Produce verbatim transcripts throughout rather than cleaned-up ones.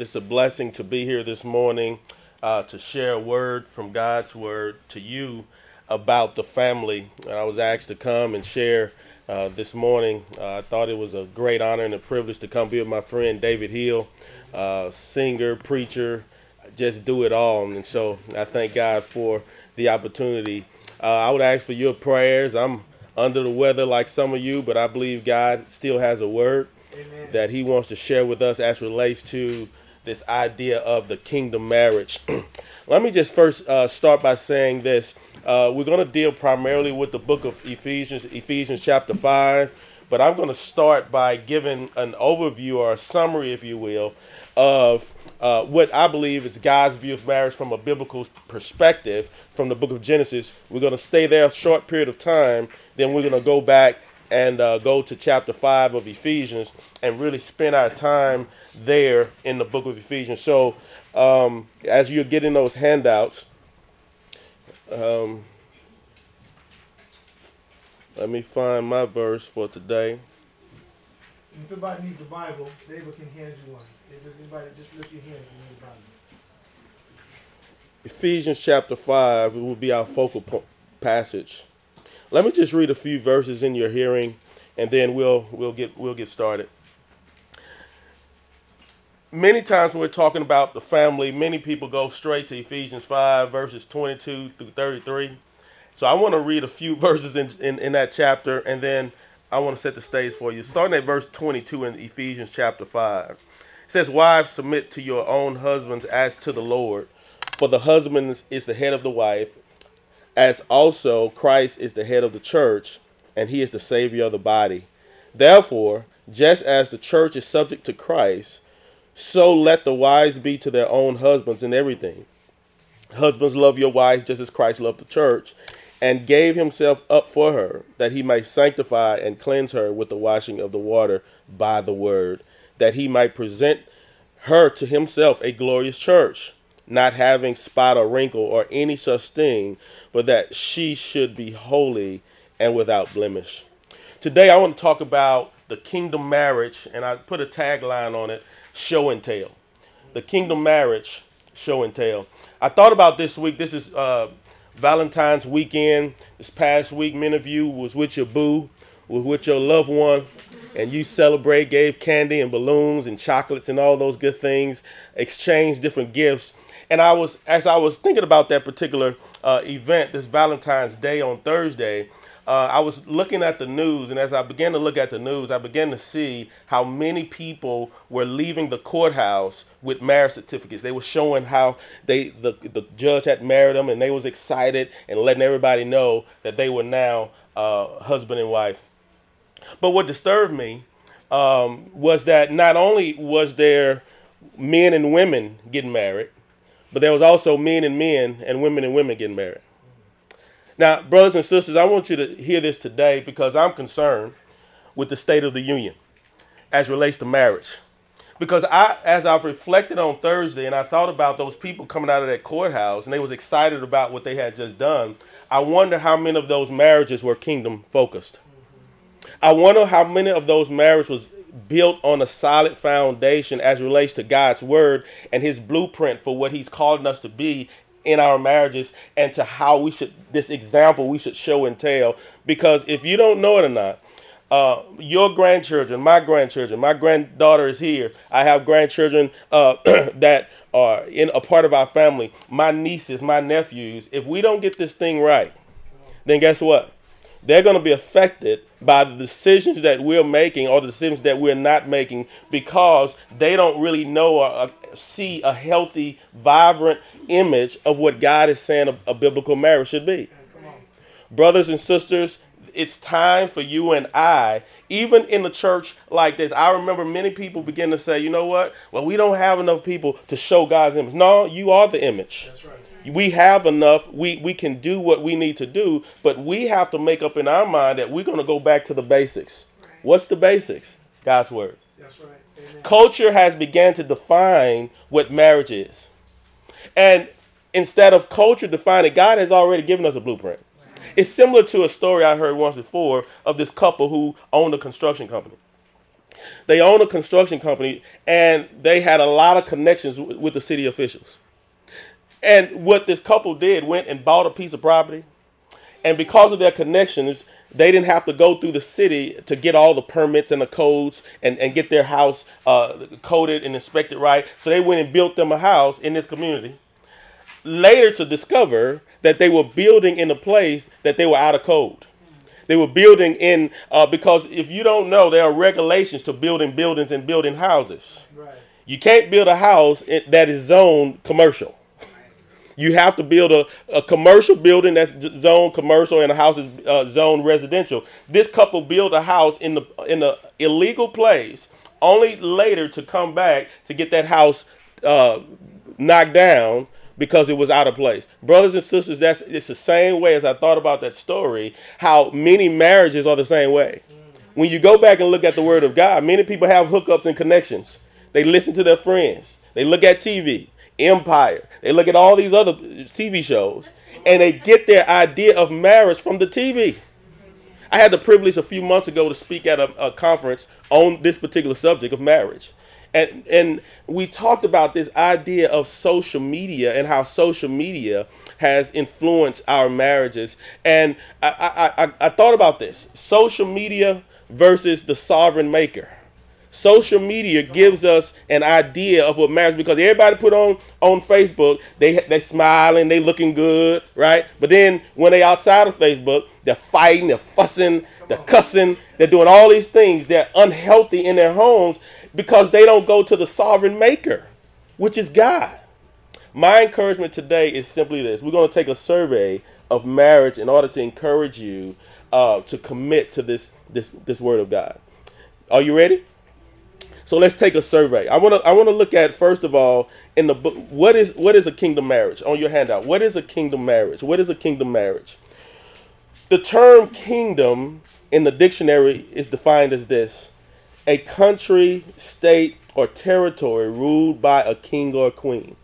It's a blessing to be here this morning uh, to share a word from God's word to you about the family. I was asked to come and share uh, this morning. Uh, I thought it was a great honor and a privilege to come be with my friend David Hill, uh, singer, preacher, just do it all. And so I thank God for the opportunity. Uh, I would ask for your prayers. I'm under the weather like some of you, but I believe God still has a word. Amen. That he wants to share with us as relates to this idea of the kingdom marriage. Let me just first uh, start by saying this. Uh, we're going to deal primarily with the book of Ephesians, Ephesians chapter five, but I'm going to start by giving an overview or a summary, if you will, of uh, what I believe is God's view of marriage from a biblical perspective from the book of Genesis. We're going to stay there a short period of time, then we're going to go back and uh, go to chapter five of Ephesians and really spend our time there in the book of Ephesians. So um, as you're getting those handouts, um, let me find my verse for today. If anybody needs a Bible, David can hand you one. If there's anybody, just lift your hand if you need a Bible. Ephesians chapter five will be our focal po- passage. Let me just read a few verses in your hearing, and then we'll we'll get we'll get started. Many times when we're talking about the family, many people go straight to Ephesians five, verses twenty-two through thirty-three. So I want to read a few verses in, in, in that chapter, and then I want to set the stage for you. Starting at verse twenty-two in Ephesians chapter five. It says, "Wives, submit to your own husbands as to the Lord, for the husband is the head of the wife, as also Christ is the head of the church, and he is the Savior of the body. Therefore, just as the church is subject to Christ, so let the wives be to their own husbands in everything. Husbands, love your wives just as Christ loved the church, and gave himself up for her, that he might sanctify and cleanse her with the washing of the water by the word, that he might present her to himself a glorious church, not having spot or wrinkle or any such thing, but that she should be holy and without blemish." Today I want to talk about the kingdom marriage, and I put a tagline on it, show and tell. The kingdom marriage, show and tell. I thought about this week, this is uh, Valentine's weekend. This past week, many of you was with your boo, was with your loved one, and you celebrate, gave candy and balloons and chocolates and all those good things, exchanged different gifts. And I was, as I was thinking about that particular uh, event, this Valentine's Day on Thursday, uh, I was looking at the news. And as I began to look at the news, I began to see how many people were leaving the courthouse with marriage certificates. They were showing how they the, the judge had married them, and they was excited and letting everybody know that they were now uh, husband and wife. But what disturbed me um, was that not only was there men and women getting married, but there was also men and men and women and women getting married. Now, brothers and sisters, I want you to hear this today because I'm concerned with the state of the union as relates to marriage. Because I, as I've reflected on Thursday and I thought about those people coming out of that courthouse and they was excited about what they had just done, I wonder how many of those marriages were kingdom focused. I wonder how many of those marriages was built on a solid foundation as relates to God's word and his blueprint for what he's calling us to be in our marriages and to how we should, this example we should show and tell. Because if you don't know it or not, uh, your grandchildren, my grandchildren, my granddaughter is here. I have grandchildren uh, that are in a part of our family. My nieces, my nephews, if we don't get this thing right, then guess what? They're going to be affected by the decisions that we're making or the decisions that we're not making because they don't really know or see a healthy, vibrant image of what God is saying a, a biblical marriage should be. Brothers and sisters, it's time for you and I, even in a church like this, I remember many people begin to say, you know what? Well, we don't have enough people to show God's image. No, you are the image. That's right. We have enough. We, we can do what we need to do, but we have to make up in our mind that we're going to go back to the basics. Right. What's the basics? God's word. That's right. Amen. Culture has began to define what marriage is. And instead of culture defining, God has already given us a blueprint. Wow. It's similar to a story I heard once before of this couple who owned a construction company. They owned a construction company, and they had a lot of connections w- with the city officials. And what this couple did, went and bought a piece of property. And because of their connections, they didn't have to go through the city to get all the permits and the codes and, and get their house uh, coded and inspected right. So they went and built them a house in this community. Later to discover that they were building in a place that they were out of code. They were building in, uh, because if you don't know, there are regulations to building buildings and building houses. Right. You can't build a house that is zoned commercial. You have to build a, a commercial building that's zoned commercial and a house is uh, zoned residential. This couple built a house in the in the illegal place, only later to come back to get that house uh, knocked down because it was out of place. Brothers and sisters, that's it's the same way as I thought about that story, how many marriages are the same way. When you go back and look at the Word of God, many people have hookups and connections. They listen to their friends. They look at T V. Empire. They look at all these other T V shows and they get their idea of marriage from the T V. I had the privilege a few months ago to speak at a, a conference on this particular subject of marriage. And and we talked about this idea of social media and how social media has influenced our marriages. And I I, I, I thought about this. Social media versus the sovereign maker. Social media gives us an idea of what marriage, because everybody put on on Facebook, they they smiling, they looking good, right? But then when they outside of Facebook, they're fighting, they're fussing, they're cussing, they're doing all these things. They're unhealthy in their homes because they don't go to the sovereign maker, which is God. My encouragement today is simply this. We're going to take a survey of marriage in order to encourage you uh, to commit to this this this Word of God. Are you ready? So let's take a survey. I want to I want to look at, first of all, in the book, what is what is a kingdom marriage? On your handout, what is a kingdom marriage? What is a kingdom marriage? The term kingdom in the dictionary is defined as this: a country, state, or territory ruled by a king or a queen.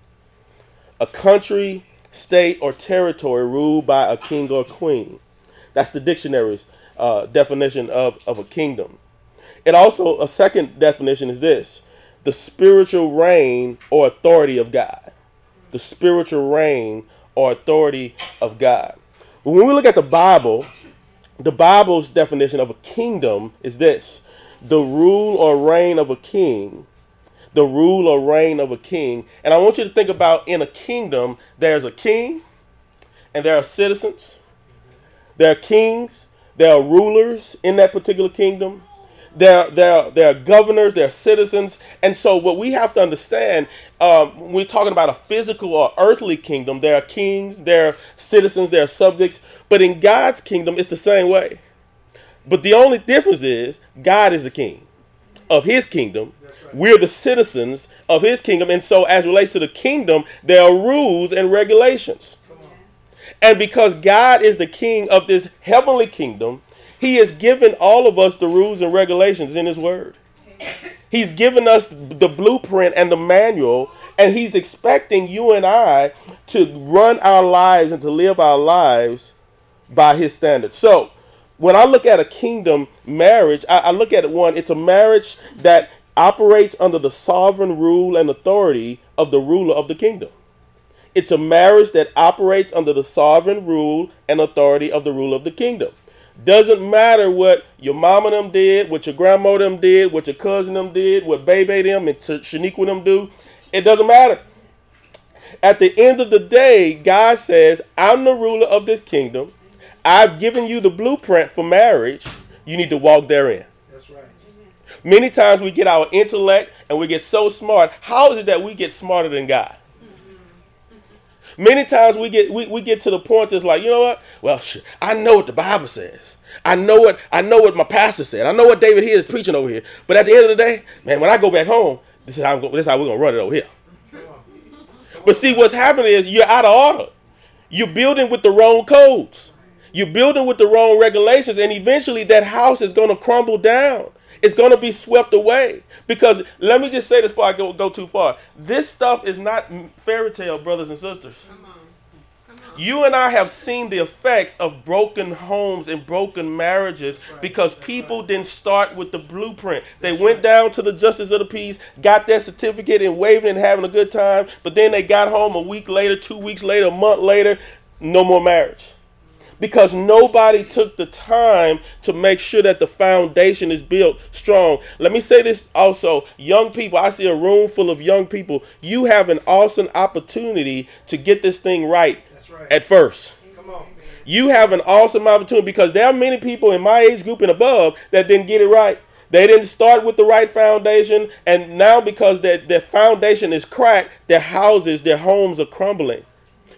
A country, state, or territory ruled by a king or a queen. That's the dictionary's uh, definition of, of a kingdom. And also, a second definition is this: the spiritual reign or authority of God. The spiritual reign or authority of God. When we look at the Bible, the Bible's definition of a kingdom is this: the rule or reign of a king. The rule or reign of a king. And I want you to think about, in a kingdom, there's a king and there are citizens. There are kings. There are rulers in that particular kingdom. They're, they're, they're governors, they're citizens. And so what we have to understand, um, when we're talking about a physical or earthly kingdom, there are kings, there are citizens, there are subjects. But in God's kingdom, it's the same way. But the only difference is God is the king of his kingdom. Right. We're the citizens of his kingdom. And so as it relates to the kingdom, there are rules and regulations. And because God is the king of this heavenly kingdom, he has given all of us the rules and regulations in his word. He's given us the blueprint and the manual, and he's expecting you and I to run our lives and to live our lives by his standards. So when I look at a kingdom marriage, I, I look at it, one, it's a marriage that operates under the sovereign rule and authority of the ruler of the kingdom. It's a marriage that operates under the sovereign rule and authority of the ruler of the kingdom. Doesn't matter what your mama them did, what your grandma them did, what your cousin them did, what baby them and Shaniqua them do. It doesn't matter. At the end of the day, God says, I'm the ruler of this kingdom. I've given you the blueprint for marriage. You need to walk therein. That's right. Many times we get our intellect and we get so smart. How is it that we get smarter than God? Many times we get we, we get to the point that's like, you know what? Well, shit, I know what the Bible says. I know what I know what my pastor said. I know what David Hill is preaching over here. But at the end of the day, man, when I go back home, this is how I'm go, this is how we're gonna run it over here. But see, what's happening is you're out of order. You're building with the wrong codes. You're building with the wrong regulations, and eventually that house is gonna crumble down. It's going to be swept away. Because let me just say this before I go, go too far. This stuff is not fairy tale, brothers and sisters. Come on. Come on. You and I have seen the effects of broken homes and broken marriages right. because That's people right. didn't start with the blueprint. They That's went right. down to the justice of the peace, got their certificate and waving and having a good time. But then they got home a week later, two weeks later, a month later, no more marriage. Because nobody took the time to make sure that the foundation is built strong. Let me say this also. Young people, I see a room full of young people. You have an awesome opportunity to get this thing right, That's right. at first. Come on. You have an awesome opportunity because there are many people in my age group and above that didn't get it right. They didn't start with the right foundation. And now because their, their foundation is cracked, their houses, their homes are crumbling.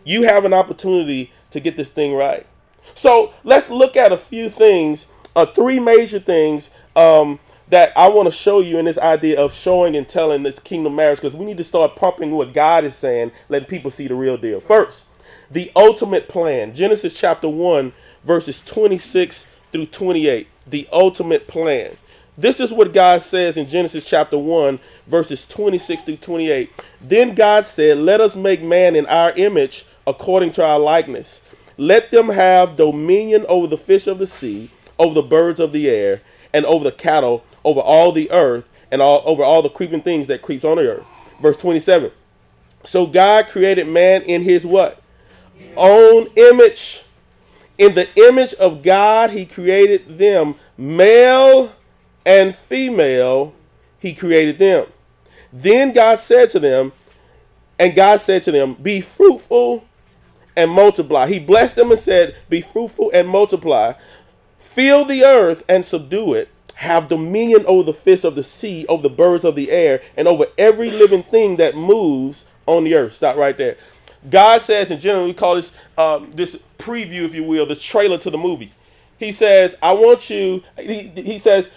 You have an opportunity to get this thing right. So let's look at a few things, uh, three major things um, that I want to show you in this idea of showing and telling this kingdom marriage, because we need to start pumping what God is saying, letting people see the real deal. First, the ultimate plan. Genesis chapter one, verses twenty-six through twenty-eight, the ultimate plan. This is what God says in Genesis chapter one, verses twenty-six through twenty-eight. Then God said, let us make man in our image according to our likeness. Let them have dominion over the fish of the sea, over the birds of the air, and over the cattle, over all the earth, and all, over all the creeping things that creeps on the earth. Verse twenty-seven. So God created man in his what? Yeah. Own image. In the image of God, he created them. Male and female, he created them. Then God said to them, and God said to them, be fruitful and multiply. He blessed them and said, be fruitful and multiply. Fill the earth and subdue it. Have dominion over the fish of the sea, over the birds of the air, and over every living thing that moves on the earth. Stop right there. God says, in general, we call this um, this preview, if you will, the trailer to the movie. He says, I want you, he, he says,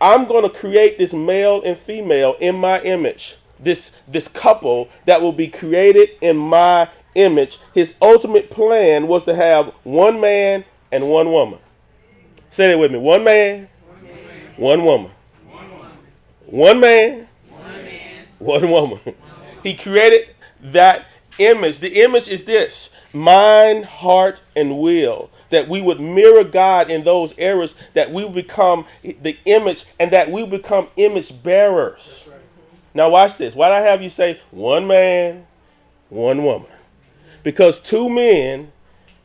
I'm going to create this male and female in my image. This, this couple that will be created in my image. His ultimate plan was to have one man and one woman. Say that with me. One man, one, man. one woman. One, woman. One, man. One man, one woman. He created that image. The image is this: mind, heart, and will. That we would mirror God in those areas, that we become the image, and that we become image bearers. Right. Now watch this. Why do I have you say one man, one woman? Because two men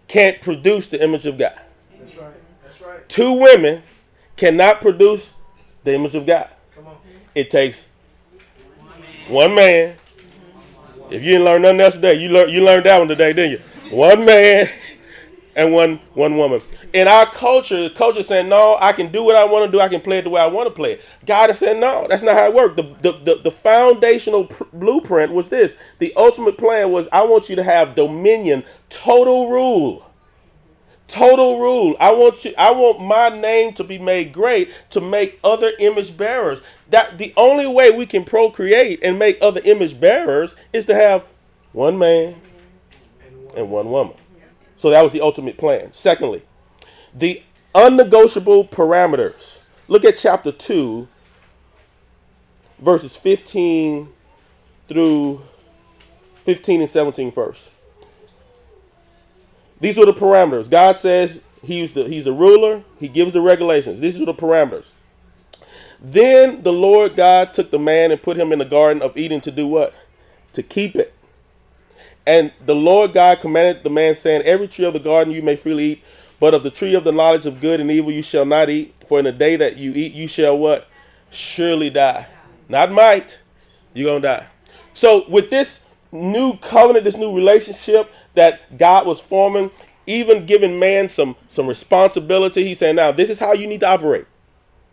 can't produce the image of God. That's right. That's right. Two women cannot produce the image of God. Come on. It takes one man. One man. Mm-hmm. If you didn't learn nothing else today, you learned you learned that one today, didn't you? One man and one one woman. In our culture, the culture is saying, no, I can do what I want to do. I can play it the way I want to play it. God is saying, no, that's not how it worked. The, the, the, the foundational pr- blueprint was this. The ultimate plan was, I want you to have dominion, total rule, total rule. I want you, I want my name to be made great to make other image bearers. That the only way we can procreate and make other image bearers is to have one man and one woman. So that was the ultimate plan. Secondly, the unnegotiable parameters. Look at chapter two, verses fifteen through fifteen and seventeen first. These are the parameters. God says he's the, he's the ruler. He gives the regulations. These are the parameters. Then the Lord God took the man and put him in the Garden of Eden to do what? To keep it. And the Lord God commanded the man, saying, every tree of the garden you may freely eat, but of the tree of the knowledge of good and evil you shall not eat, for in the day that you eat, you shall what? Surely die. Not might. You're going to die. So with this new covenant, this new relationship that God was forming, even giving man some, some responsibility, he's saying, now this is how you need to operate.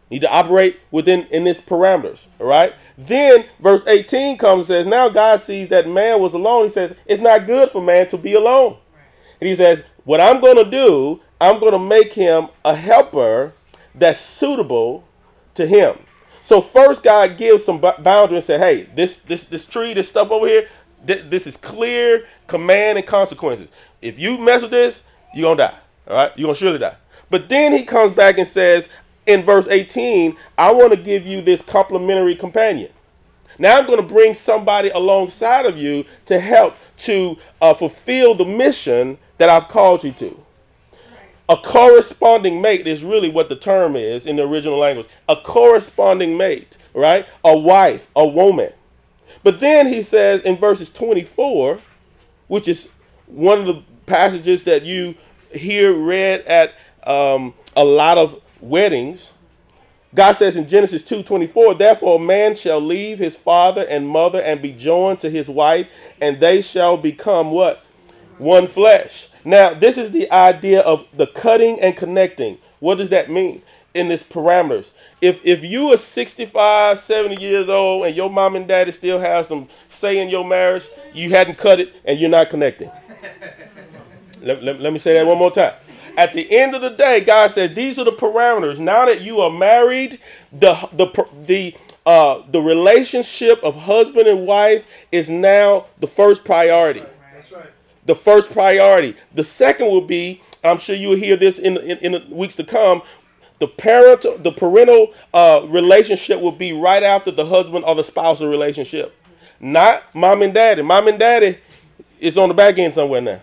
You need to operate within in this parameters. All right. Then verse eighteen comes and says, now God sees that man was alone. He says, it's not good for man to be alone. And he says, what I'm going to do, I'm going to make him a helper that's suitable to him. So first God gives some boundary and say, hey, this this this tree, this stuff over here, th- this is clear command and consequences. If you mess with this, you're going to die. All right. You're going to surely die. But then he comes back and says in verse eighteen, I want to give you this complimentary companion. Now I'm going to bring somebody alongside of you to help to uh, fulfill the mission that I've called you to. A corresponding mate is really what the term is in the original language. A corresponding mate, right? A wife, a woman. But then he says in verses twenty-four, which is one of the passages that you hear read at um, a lot of weddings. God says in Genesis two twenty-four, therefore a man shall leave his father and mother and be joined to his wife, and they shall become what? One flesh. Now, this is the idea of the cutting and connecting. What does that mean in this parameters? If if you are sixty-five, seventy years old and your mom and daddy still have some say in your marriage, you hadn't cut it and you're not connecting. let, let, let me say that one more time. At the end of the day, God says these are the parameters. Now that you are married, the the the uh, the relationship of husband and wife is now the first priority. That's right. The first priority. The second will be, I'm sure you'll hear this in, in, in the weeks to come, the parental, the parental uh, relationship will be right after the husband or the spousal relationship. Not mom and daddy. Mom and daddy is on the back end somewhere now.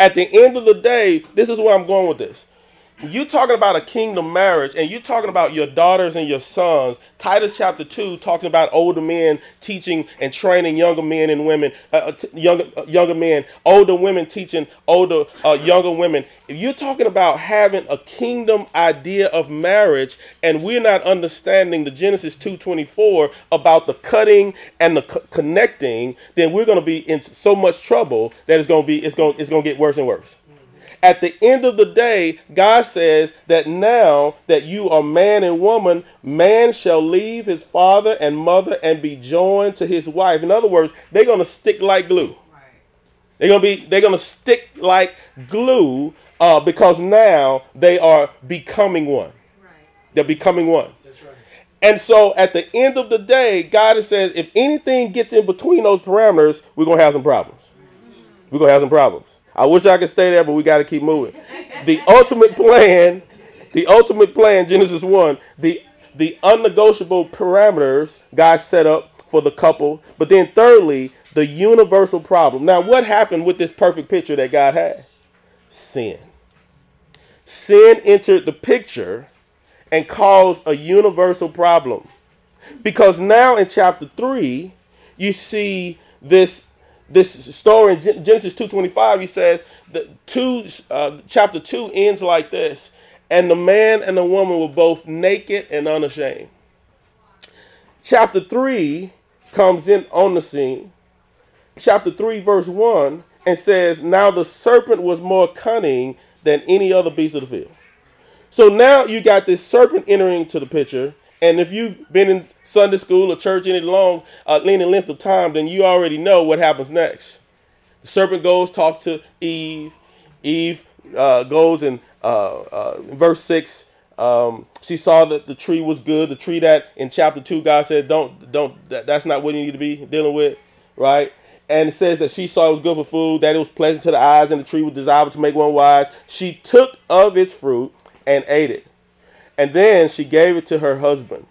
At the end of the day, this is where I'm going with this. You're talking about a kingdom marriage, and you're talking about your daughters and your sons. Titus chapter two talking about older men teaching and training younger men and women, uh, t- younger uh, younger men, older women teaching older uh, younger women. If you're talking about having a kingdom idea of marriage, and we're not understanding the Genesis two twenty-four about the cutting and the c- connecting, then we're going to be in so much trouble that it's going to be it's going it's going to get worse and worse. At the end of the day, God says that now that you are man and woman, man shall leave his father and mother and be joined to his wife. In other words, they're going to stick like glue. They're going to be they're going to stick like glue uh, because now they are becoming one. They're becoming one. And so at the end of the day, God says if anything gets in between those parameters, we're going to have some problems. We're going to have some problems. I wish I could stay there, but we got to keep moving. The ultimate plan, the ultimate plan, Genesis one, the the unnegotiable parameters God set up for the couple. But then thirdly, the universal problem. Now, what happened with this perfect picture that God had? Sin. Sin entered the picture and caused a universal problem. Because now in chapter three, you see this This story in Genesis two twenty-five, he says, the two, uh, chapter two ends like this. And the man and the woman were both naked and unashamed. Chapter three comes in on the scene. Chapter three, verse one, and says, now the serpent was more cunning than any other beast of the field. So now you got this serpent entering into the picture. And if you've been in Sunday school or church any long, uh, any length of time, then you already know what happens next. The serpent goes, talks to Eve. Eve uh, goes and uh, uh, in verse six, um, she saw that the tree was good. The tree that in chapter two, God said, don't, don't, that, that's not what you need to be dealing with, right? And it says that she saw it was good for food, that it was pleasant to the eyes, and the tree was desirable to make one wise. She took of its fruit and ate it. And then she gave it to her husband.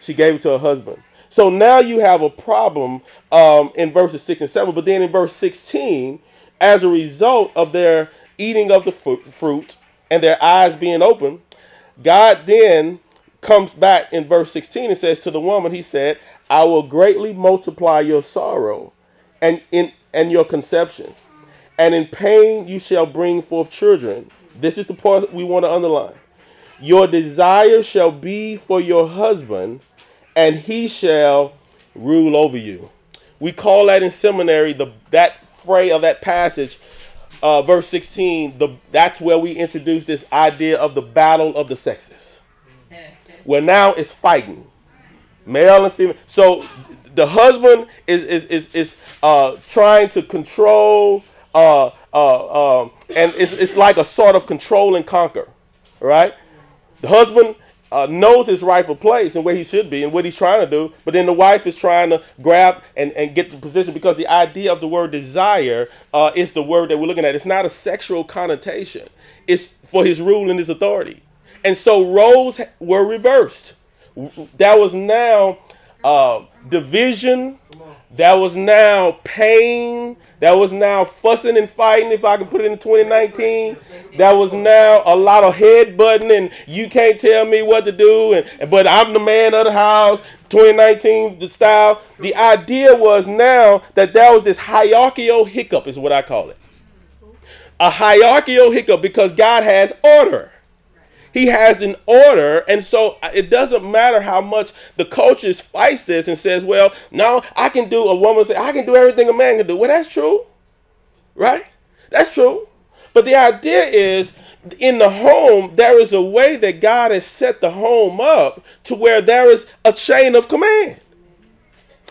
She gave it to her husband. So now you have a problem um, in verses six and seven. But then in verse sixteen, as a result of their eating of the fruit and their eyes being open, God then comes back in verse sixteen and says to the woman, he said, I will greatly multiply your sorrow and, in, and your conception. And in pain you shall bring forth children. This is the part that we want to underline. Your desire shall be for your husband, and he shall rule over you. We call that in seminary, the that phrase of that passage, uh, verse sixteen, the, that's where we introduce this idea of the battle of the sexes. Where now it's fighting, male and female. So the husband is is is, is uh, trying to control, uh, uh, um, and it's, it's like a sort of control and conquer, right? The husband uh, knows his rightful place and where he should be and what he's trying to do. But then the wife is trying to grab and, and get the position, because the idea of the word desire uh, is the word that we're looking at. It's not a sexual connotation. It's for his rule and his authority. And so roles were reversed. That was now uh, division. That was now pain. that was now fussing and fighting, if I can put it in twenty nineteen. That was now a lot of headbutting and you can't tell me what to do, and but I'm the man of the house, twenty nineteen the style. The idea was now that there was this hierarchical hiccup is what I call it. A hierarchical hiccup, because God has order. He has an order, and so it doesn't matter how much the culture fights this and says, well, no, I can do, a woman say, I can do everything a man can do. Well, that's true, right? That's true. But the idea is, in the home, there is a way that God has set the home up to where there is a chain of command.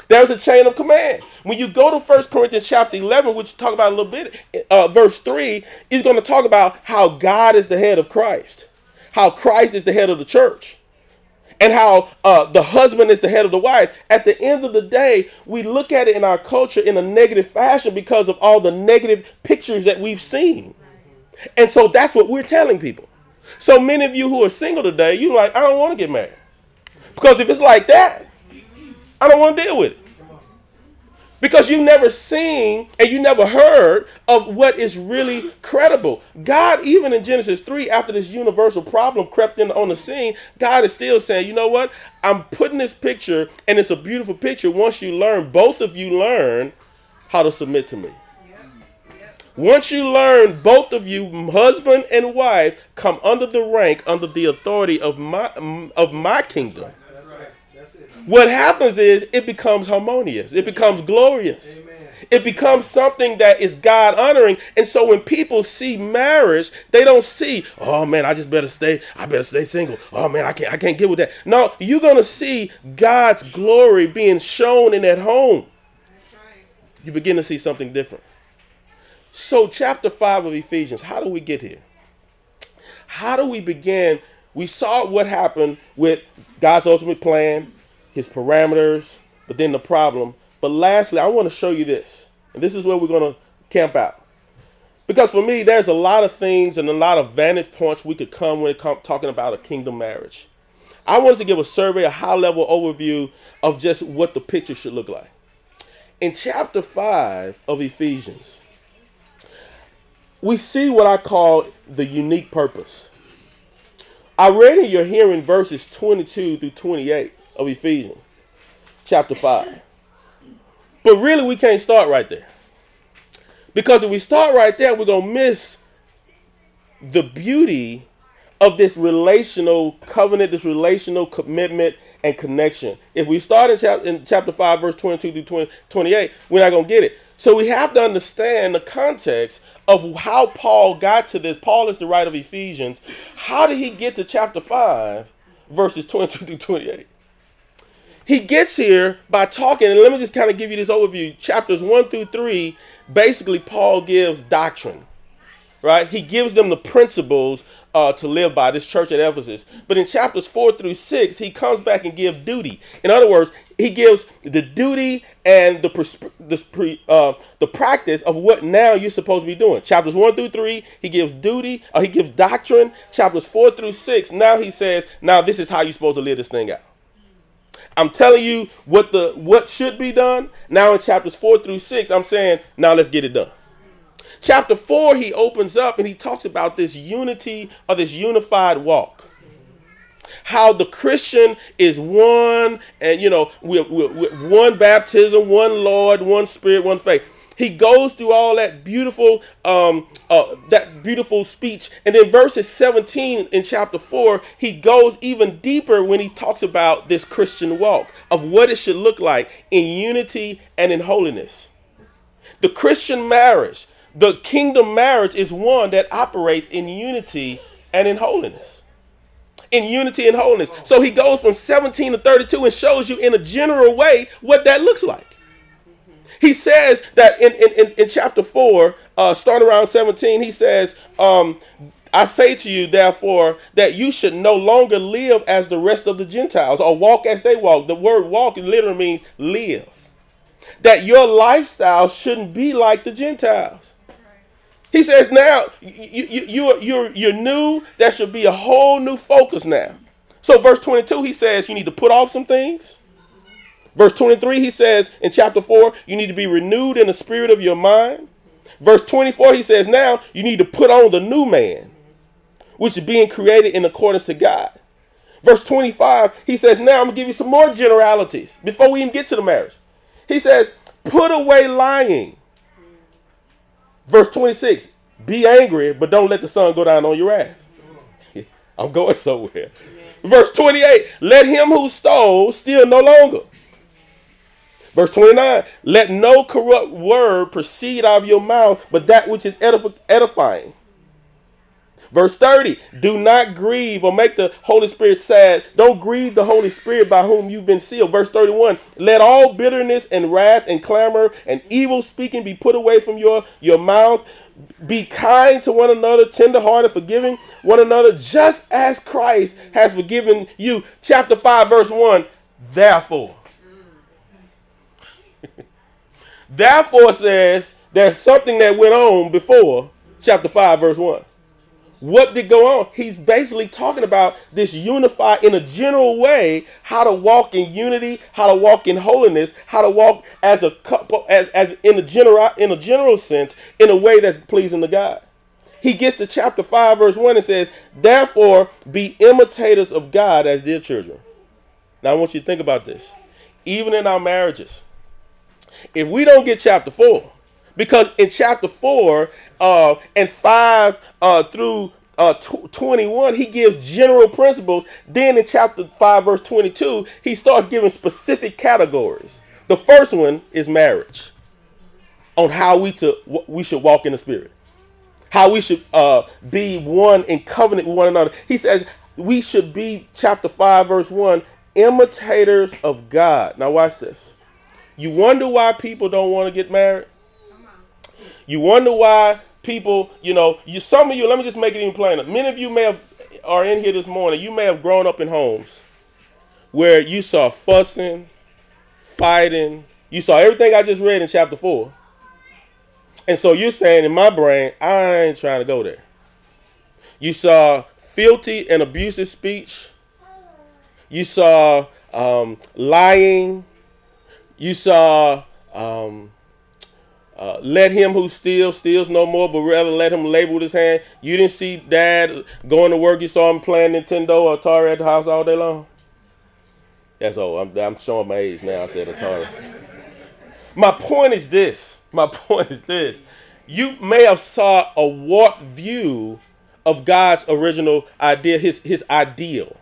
There's a chain of command. When you go to First Corinthians chapter eleven, which we'll talk about a little bit, uh, verse three, he's going to talk about how God is the head of Christ. How Christ is the head of the church, and how uh, the husband is the head of the wife. At the end of the day, we look at it in our culture in a negative fashion because of all the negative pictures that we've seen. And so that's what we're telling people. So many of you who are single today, you're like, I don't want to get married. Because if it's like that, I don't want to deal with it. Because you've never seen and you never heard of what is really credible. God, even in Genesis three, after this universal problem crept in on the scene, God is still saying, you know what? I'm putting this picture, and it's a beautiful picture. Once you learn, both of you learn how to submit to me. Once you learn, both of you, husband and wife, come under the rank, under the authority of my of my kingdom. What happens is it becomes harmonious. It becomes glorious. Amen. It becomes something that is God honoring. And so when people see marriage, they don't see, oh man, I just better stay. I better stay single. Oh man, I can't, I can't get with that. No, you're going to see God's glory being shown in that home. That's right. You begin to see something different. So chapter five of Ephesians, how do we get here? How do we begin? We saw what happened with God's ultimate plan, his parameters, but then the problem. But lastly, I want to show you this. And this is where we're going to camp out. Because for me, there's a lot of things and a lot of vantage points we could come when it comes talking about a kingdom marriage. I wanted to give a survey, a high-level overview of just what the picture should look like. In chapter five of Ephesians, we see what I call the unique purpose. Already you're hearing verses twenty-two through twenty-eight. Of Ephesians chapter five. But really, we can't start right there. Because if we start right there, we're going to miss the beauty of this relational covenant, this relational commitment and connection. If we start in, chap- in chapter five, verse twenty-two through twenty-eight, we're not going to get it. So we have to understand the context of how Paul got to this. Paul is the writer of Ephesians. How did he get to chapter five, verses twenty-two through twenty-eight? He gets here by talking, and let me just kind of give you this overview. Chapters one through three, basically Paul gives doctrine, right? He gives them the principles uh, to live by, this church at Ephesus. But in chapters four through six, he comes back and gives duty. In other words, he gives the duty and the pres- the, pre- uh, the practice of what now you're supposed to be doing. Chapters one through three, he gives duty, uh, he gives doctrine. Chapters four through six, now he says, now this is how you're supposed to live this thing out. I'm telling you what the what should be done. Now in chapters four through six, I'm saying, now let's get it done. Chapter four, he opens up and he talks about this unity or this unified walk. How the Christian is one, and, you know, we're, we're, we're one baptism, one Lord, one Spirit, one faith. He goes through all that beautiful, um, uh, that beautiful speech. And then verses seventeen in chapter four, he goes even deeper when he talks about this Christian walk of what it should look like in unity and in holiness. The Christian marriage, the kingdom marriage, is one that operates in unity and in holiness. In unity and holiness. So he goes from seventeen to thirty-two and shows you in a general way what that looks like. He says that in, in, in chapter four, uh, starting around seventeen, he says, um, I say to you, therefore, that you should no longer live as the rest of the Gentiles, or walk as they walk. The word walk literally means live. That your lifestyle shouldn't be like the Gentiles. He says now you, you, you're, you're, you're new. There should be a whole new focus now. So verse twenty-two, he says you need to put off some things. Verse twenty-three, he says in chapter four, you need to be renewed in the spirit of your mind. Verse twenty-four, he says now you need to put on the new man, which is being created in accordance to God. Verse twenty-five, he says, now I'm going to give you some more generalities before we even get to the marriage. He says, put away lying. Verse twenty-six, be angry, but don't let the sun go down on your wrath. I'm going somewhere. Verse twenty-eight, let him who stole steal no longer. Verse twenty-nine, let no corrupt word proceed out of your mouth, but that which is edif- edifying. Verse thirty, do not grieve or make the Holy Spirit sad. Don't grieve the Holy Spirit by whom you've been sealed. Verse thirty-one, let all bitterness and wrath and clamor and evil speaking be put away from your, your mouth. Be kind to one another, tenderhearted, forgiving one another, just as Christ has forgiven you. Chapter five, verse one, therefore. Therefore says there's something that went on before chapter five, verse one. What did go on? He's basically talking about this unify in a general way, how to walk in unity, how to walk in holiness, how to walk as a couple, as, as in a general in a general sense, in a way that's pleasing to God. He gets to chapter five, verse one, and says, therefore, be imitators of God as dear children. Now, I want you to think about this. Even in our marriages, if we don't get chapter four, because in chapter four uh, and five uh, through uh, tw- twenty-one, he gives general principles. Then in chapter five, verse twenty-two, he starts giving specific categories. The first one is marriage, on how we to w- we should walk in the Spirit, how we should uh, be one in covenant with one another. He says we should be, chapter five, verse one, imitators of God. Now watch this. You wonder why people don't want to get married? You wonder why people, you know, you some of you, let me just make it even plainer. Many of you may have, are in here this morning, you may have grown up in homes where you saw fussing, fighting. You saw everything I just read in chapter four. And so you're saying in my brain, I ain't trying to go there. You saw filthy and abusive speech. You saw um, lying. You saw... Um, Uh, let him who steals, steals no more, but rather let him labor with his hand. You didn't see dad going to work. You saw him playing Nintendo or Atari at the house all day long. That's old. I'm, I'm showing my age now. I said Atari. My point is this. My point is this. You may have saw a warped view of God's original idea, his, his ideal.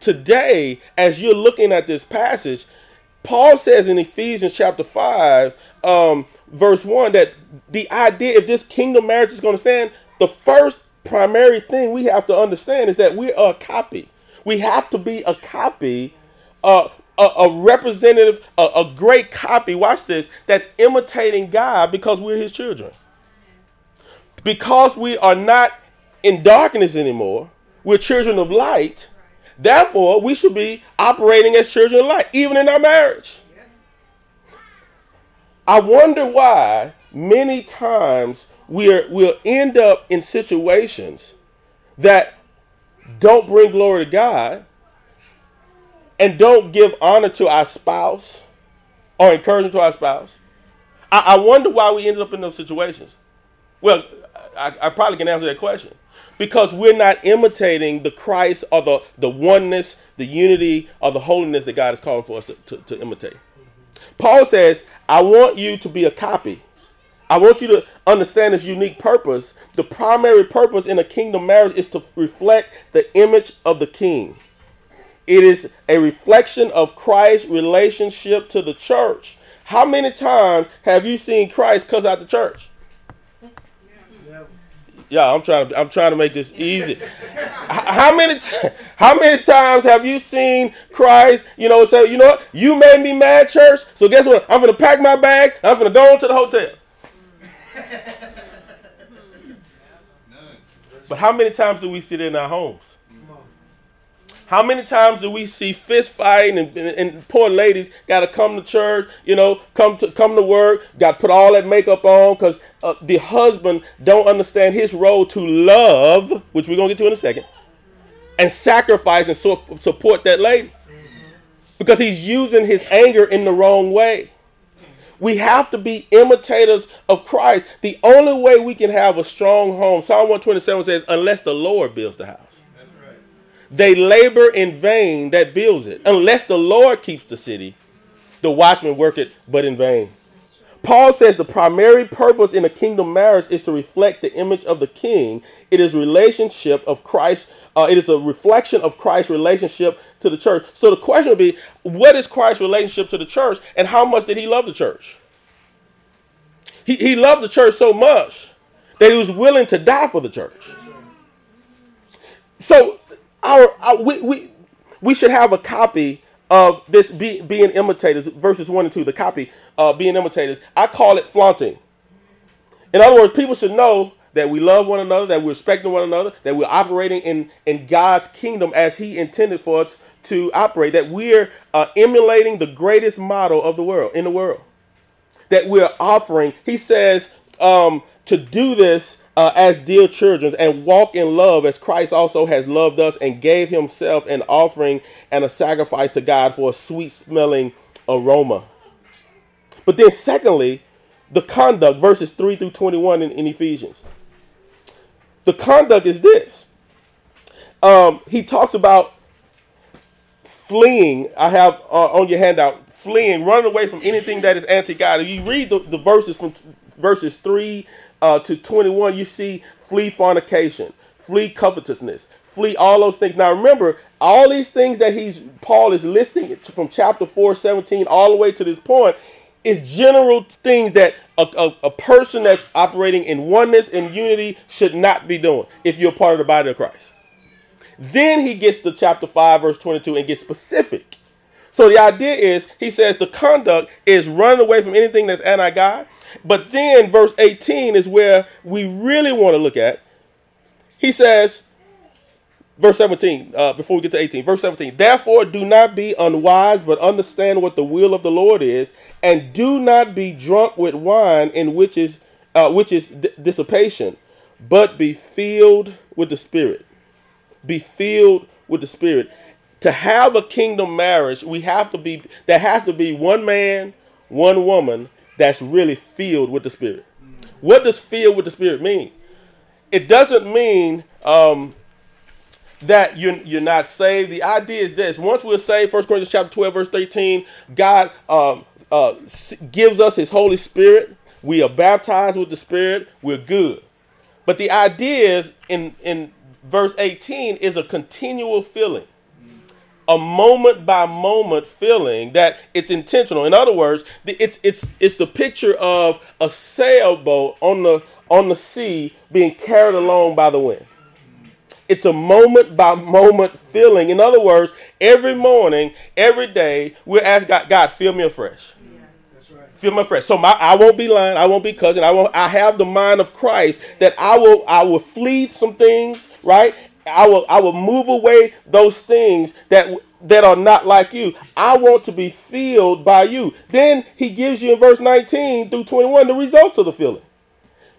Today, as you're looking at this passage, Paul says in Ephesians chapter five, um, verse one, that the idea, if this kingdom marriage is going to stand, the first primary thing we have to understand is that we are a copy. We have to be a copy, uh, a, a representative, a, a great copy, watch this, that's imitating God because we're his children. Because we are not in darkness anymore, we're children of light. Therefore, we should be operating as children of light, even in our marriage. Yeah. I wonder why many times we're, we'll end up in situations that don't bring glory to God and don't give honor to our spouse or encouragement to our spouse. I, I wonder why we ended up in those situations. Well, I, I probably can answer that question. Because we're not imitating the Christ or the, the oneness, the unity, or the holiness that God is calling for us to, to, to imitate. Paul says, I want you to be a copy. I want you to understand this unique purpose. The primary purpose in a kingdom marriage is to reflect the image of the king. It is a reflection of Christ's relationship to the church. How many times have you seen Christ cuss out the church? Yeah, I'm trying to I'm trying to make this easy. How many how many times have you seen Christ, you know, say, you know what, you made me mad, church, so guess what? I'm gonna pack my bag, I'm gonna go on to the hotel. But how many times do we see that in our homes? How many times do we see fist fighting and, and, and poor ladies got to come to church, you know, come to come to work, got to put all that makeup on because uh, the husband don't understand his role to love, which we're going to get to in a second, and sacrifice and so, support that lady. Mm-hmm. because he's using his anger in the wrong way. We have to be imitators of Christ. The only way we can have a strong home, Psalm one twenty-seven says, unless the Lord builds the house. That's right. They labor in vain that builds it. Unless the Lord keeps the city, the watchman worketh but in vain. Paul says the primary purpose in a kingdom marriage is to reflect the image of the king. It is relationship of Christ. Uh, it is a reflection of Christ's relationship to the church. So the question would be, what is Christ's relationship to the church, and how much did he love the church? He, he loved the church so much that he was willing to die for the church. So our, our we, we we should have a copy of this be, being imitators, verses one and two, the copy uh, being imitators. I call it flaunting. In other words, people should know that we love one another, that we're respecting one another, that we're operating in, in God's kingdom as he intended for us to operate, that we're uh, emulating the greatest model of the world, in the world, that we're offering. He says um, to do this uh, as dear children and walk in love as Christ also has loved us and gave himself an offering and a sacrifice to God for a sweet-smelling aroma. But then secondly, the conduct, verses three through twenty-one in, in Ephesians. The conduct is this. Um, he talks about fleeing. I have uh, on your handout, fleeing, running away from anything that is anti-God. If you read the, the verses from verses three uh, to twenty-one, you see flee fornication, flee covetousness, flee all those things. Now remember, all these things that he's Paul is listing from chapter four, seventeen, all the way to this point, it's general things that a, a, a person that's operating in oneness and unity should not be doing if you're part of the body of Christ. Then he gets to chapter five, verse twenty-two, and gets specific. So the idea is, he says the conduct is running away from anything that's anti-God. But then verse eighteen is where we really want to look at. He says, verse seventeen, uh, before we get to eighteen, verse seventeen, therefore do not be unwise, but understand what the will of the Lord is, and do not be drunk with wine, in which is uh, which is d- dissipation, but be filled with the Spirit. Be filled with the Spirit. To have a kingdom marriage, we have to be. There has to be one man, one woman that's really filled with the Spirit. What does filled with the Spirit mean? It doesn't mean um, that you're, you're not saved. The idea is this: once we're saved, First Corinthians chapter twelve, verse thirteen, God Um, Uh, gives us his Holy Spirit. We are baptized with the Spirit. We're good. But the idea is in, in verse eighteen is a continual filling, a moment by moment filling that it's intentional. In other words, it's it's it's the picture of a sailboat on the on the sea being carried along by the wind. It's a moment by moment filling. In other words, every morning, every day, we'll ask God, God, fill me afresh. Feel my friend. So my, I won't be lying. I won't be cussing. I won't. I have the mind of Christ that I will. I will flee some things. Right. I will. I will move away those things that that are not like you. I want to be filled by you. Then he gives you in verse nineteen through twenty-one the results of the filling.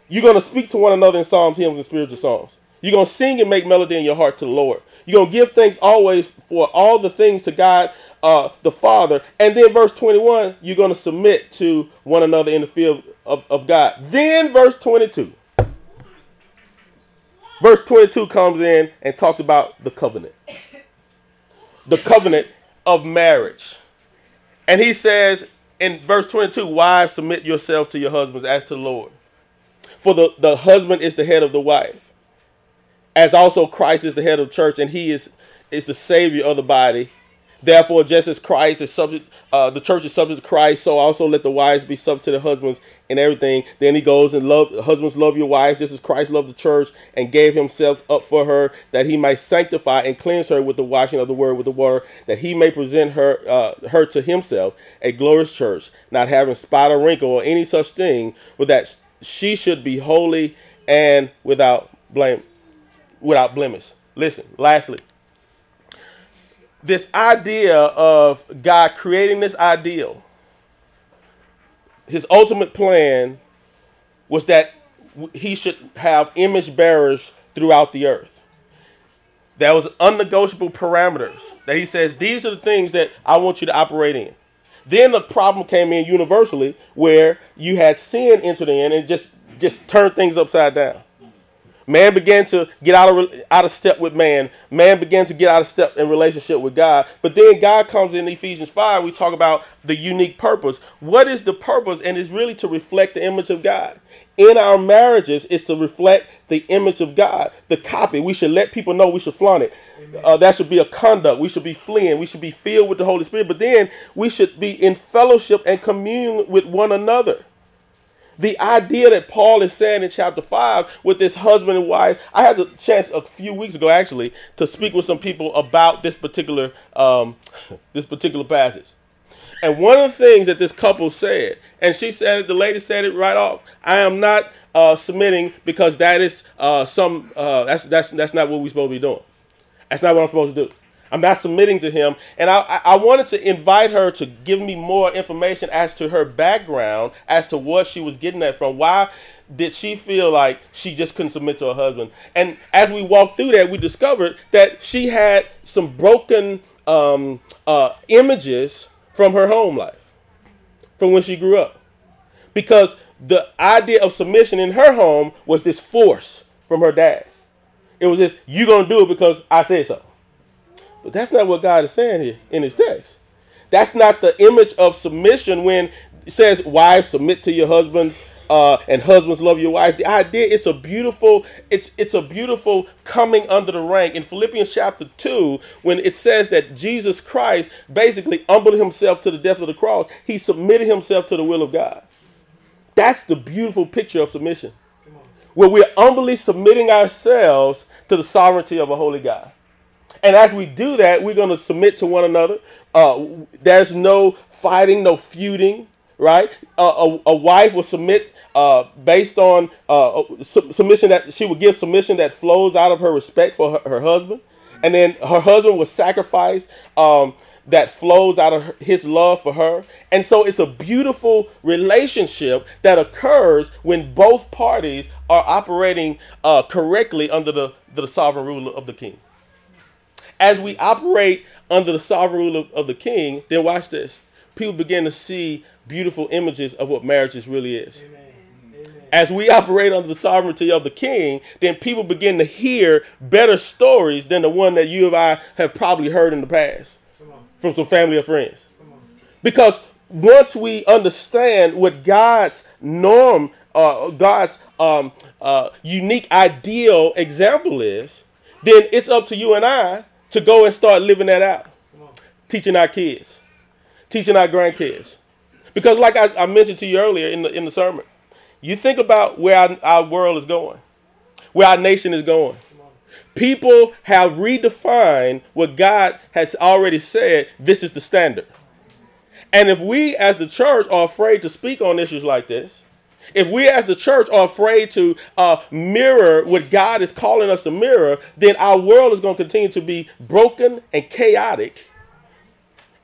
You're gonna speak to one another in psalms, hymns, and spiritual songs. You're gonna sing and make melody in your heart to the Lord. You're gonna give thanks always for all the things to God, Uh, the Father. And then verse twenty-one, you're going to submit to one another in the field of, of God. Then verse twenty-two. Verse twenty-two comes in and talks about the covenant. The covenant of marriage. And he says in verse twenty-two, wives, submit yourselves to your husbands as to the Lord. For the, the husband is the head of the wife, as also Christ is the head of the church, and he is, is the Savior of the body. Therefore, just as Christ is subject, uh, the church is subject to Christ, so also let the wives be subject to the husbands in everything. Then he goes and love, husbands love your wives, just as Christ loved the church and gave himself up for her, that he might sanctify and cleanse her with the washing of the word with the water, that he may present her, uh, her to himself, a glorious church, not having spot or wrinkle or any such thing, but that she should be holy and without blame, without blemish. Listen, lastly, this idea of God creating this ideal, his ultimate plan was that he should have image bearers throughout the earth. That was unnegotiable parameters that he says, these are the things that I want you to operate in. Then the problem came in universally where you had sin entered in and just just turned things upside down. Man began to get out of out of step with man. Man began to get out of step in relationship with God. But then God comes in Ephesians five. We talk about the unique purpose. What is the purpose? And it's really to reflect the image of God. In our marriages, it's to reflect the image of God. The copy. We should let people know. We should flaunt it. Uh, that should be a conduct. We should be fleeing. We should be filled with the Holy Spirit. But then we should be in fellowship and commune with one another. The idea that Paul is saying in chapter five with this husband and wife, I had the chance a few weeks ago, actually, to speak with some people about this particular um, this particular passage. And one of the things that this couple said, and she said it, the lady said it right off, I am not uh, submitting because that is uh, some, uh, that's, that's, that's not what we're supposed to be doing. That's not what I'm supposed to do. I'm not submitting to him. And I, I wanted to invite her to give me more information as to her background, as to what she was getting at from. Why did she feel like she just couldn't submit to her husband? And as we walked through that, we discovered that she had some broken um, uh, images from her home life, from when she grew up. Because the idea of submission in her home was this force from her dad. It was this, you're going to do it because I said so. But that's not what God is saying here in his text. That's not the image of submission when it says wives submit to your husbands uh, and husbands love your wife. The idea, it's a beautiful, it's it's a beautiful coming under the rank. In Philippians chapter two, when it says that Jesus Christ basically humbled himself to the death of the cross, he submitted himself to the will of God. That's the beautiful picture of submission, where we're humbly submitting ourselves to the sovereignty of a holy God. And as we do that, we're going to submit to one another. Uh, there's no fighting, no feuding, right? Uh, a, a wife will submit uh, based on uh, su- submission that she will give submission that flows out of her respect for her, her husband. And then her husband will sacrifice um, that flows out of her, his love for her. And so it's a beautiful relationship that occurs when both parties are operating uh, correctly under the, the sovereign rule of the king. As we operate under the sovereign rule of, of the king, then watch this. People begin to see beautiful images of what marriage is really is. Amen. As we operate under the sovereignty of the king, then people begin to hear better stories than the one that you and I have probably heard in the past from some family or friends. Because once we understand what God's norm, uh, God's um, uh, unique ideal example is, then it's up to you and I to go and start living that out, teaching our kids, teaching our grandkids. Because like I, I mentioned to you earlier in the in the sermon, you think about where our, our world is going, where our nation is going. People have redefined what God has already said, this is the standard. And if we as the church are afraid to speak on issues like this, if we as the church are afraid to uh, mirror what God is calling us to mirror, then our world is going to continue to be broken and chaotic.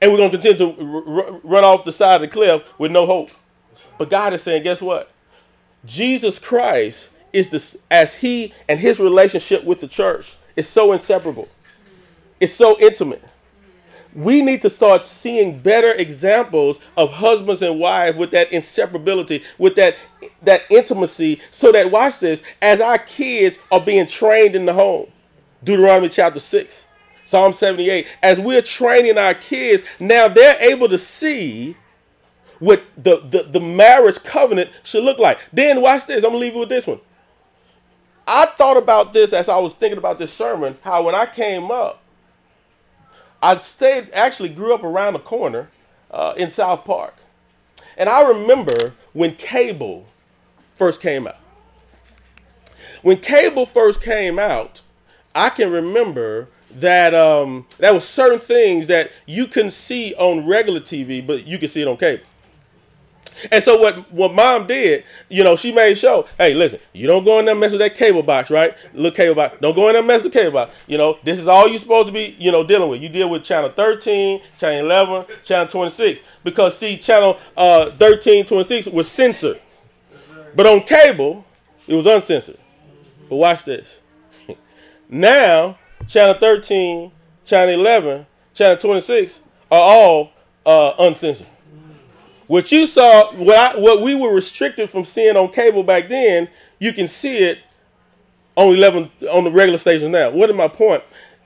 And we're going to continue to r- run off the side of the cliff with no hope. But God is saying, guess what? Jesus Christ is the, as he and his relationship with the church is so inseparable. It's so intimate. We need to start seeing better examples of husbands and wives with that inseparability, with that that intimacy, so that, watch this, as our kids are being trained in the home, Deuteronomy chapter six, Psalm seventy-eight, as we're training our kids, now they're able to see what the, the, the marriage covenant should look like. Then watch this, I'm going to leave you with this one. I thought about this as I was thinking about this sermon, how when I came up, I stayed, actually grew up around the corner uh, in South Park. And I remember when cable first came out. When cable first came out, I can remember that um, there were certain things that you couldn't see on regular T V, but you could see it on cable. And so what, what mom did, you know, she made sure, hey, listen, you don't go in there and mess with that cable box, right? Little cable box. Don't go in there and mess with the cable box. You know, this is all you're supposed to be, you know, dealing with. You deal with channel thirteen, channel eleven, channel twenty-six. Because, see, channel uh, thirteen, twenty-six was censored. But on cable, it was uncensored. But watch this. Now, chapter thirteen, chapter eleven, chapter twenty-six are all uh, uncensored. What you saw, what, I, what we were restricted from seeing on cable back then, you can see it on eleven on the regular station now. What is my point?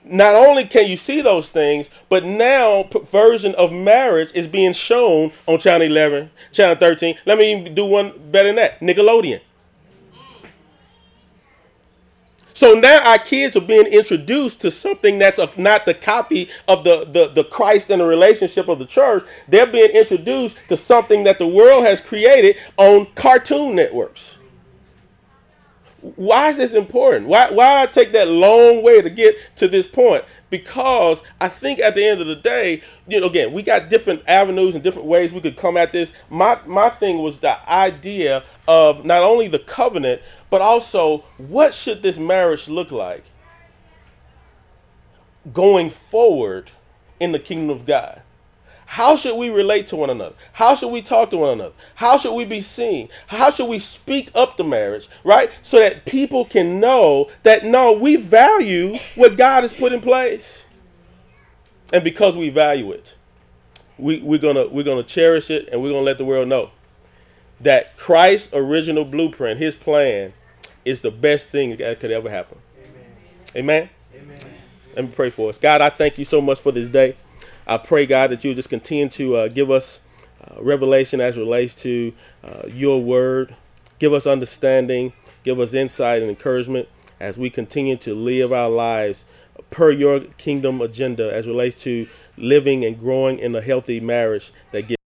Not only can you see those things, but now perversion of marriage is being shown on channel eleven, channel thirteen. Let me even do one better than that. Nickelodeon. So now our kids are being introduced to something that's a, not the copy of the, the, the Christ and the relationship of the church. They're being introduced to something that the world has created on cartoon networks. Why is this important? Why why I take that long way to get to this point? Because I think at the end of the day, you know, again, we got different avenues and different ways we could come at this. My my thing was the idea of not only the covenant, but also what should this marriage look like going forward in the kingdom of God? How should we relate to one another? How should we talk to one another? How should we be seen? How should we speak up the marriage, right? So that people can know that, no, we value what God has put in place. And because we value it, we, we're gonna we're gonna cherish it, and we're gonna let the world know that Christ's original blueprint, his plan, is the best thing that could ever happen. Amen. Amen. Amen. Let me pray for us. God, I thank you so much for this day. I pray, God, that you would just continue to uh, give us uh, revelation as it relates to uh, your word. Give us understanding. Give us insight and encouragement as we continue to live our lives per your kingdom agenda as it relates to living and growing in a healthy marriage that gives.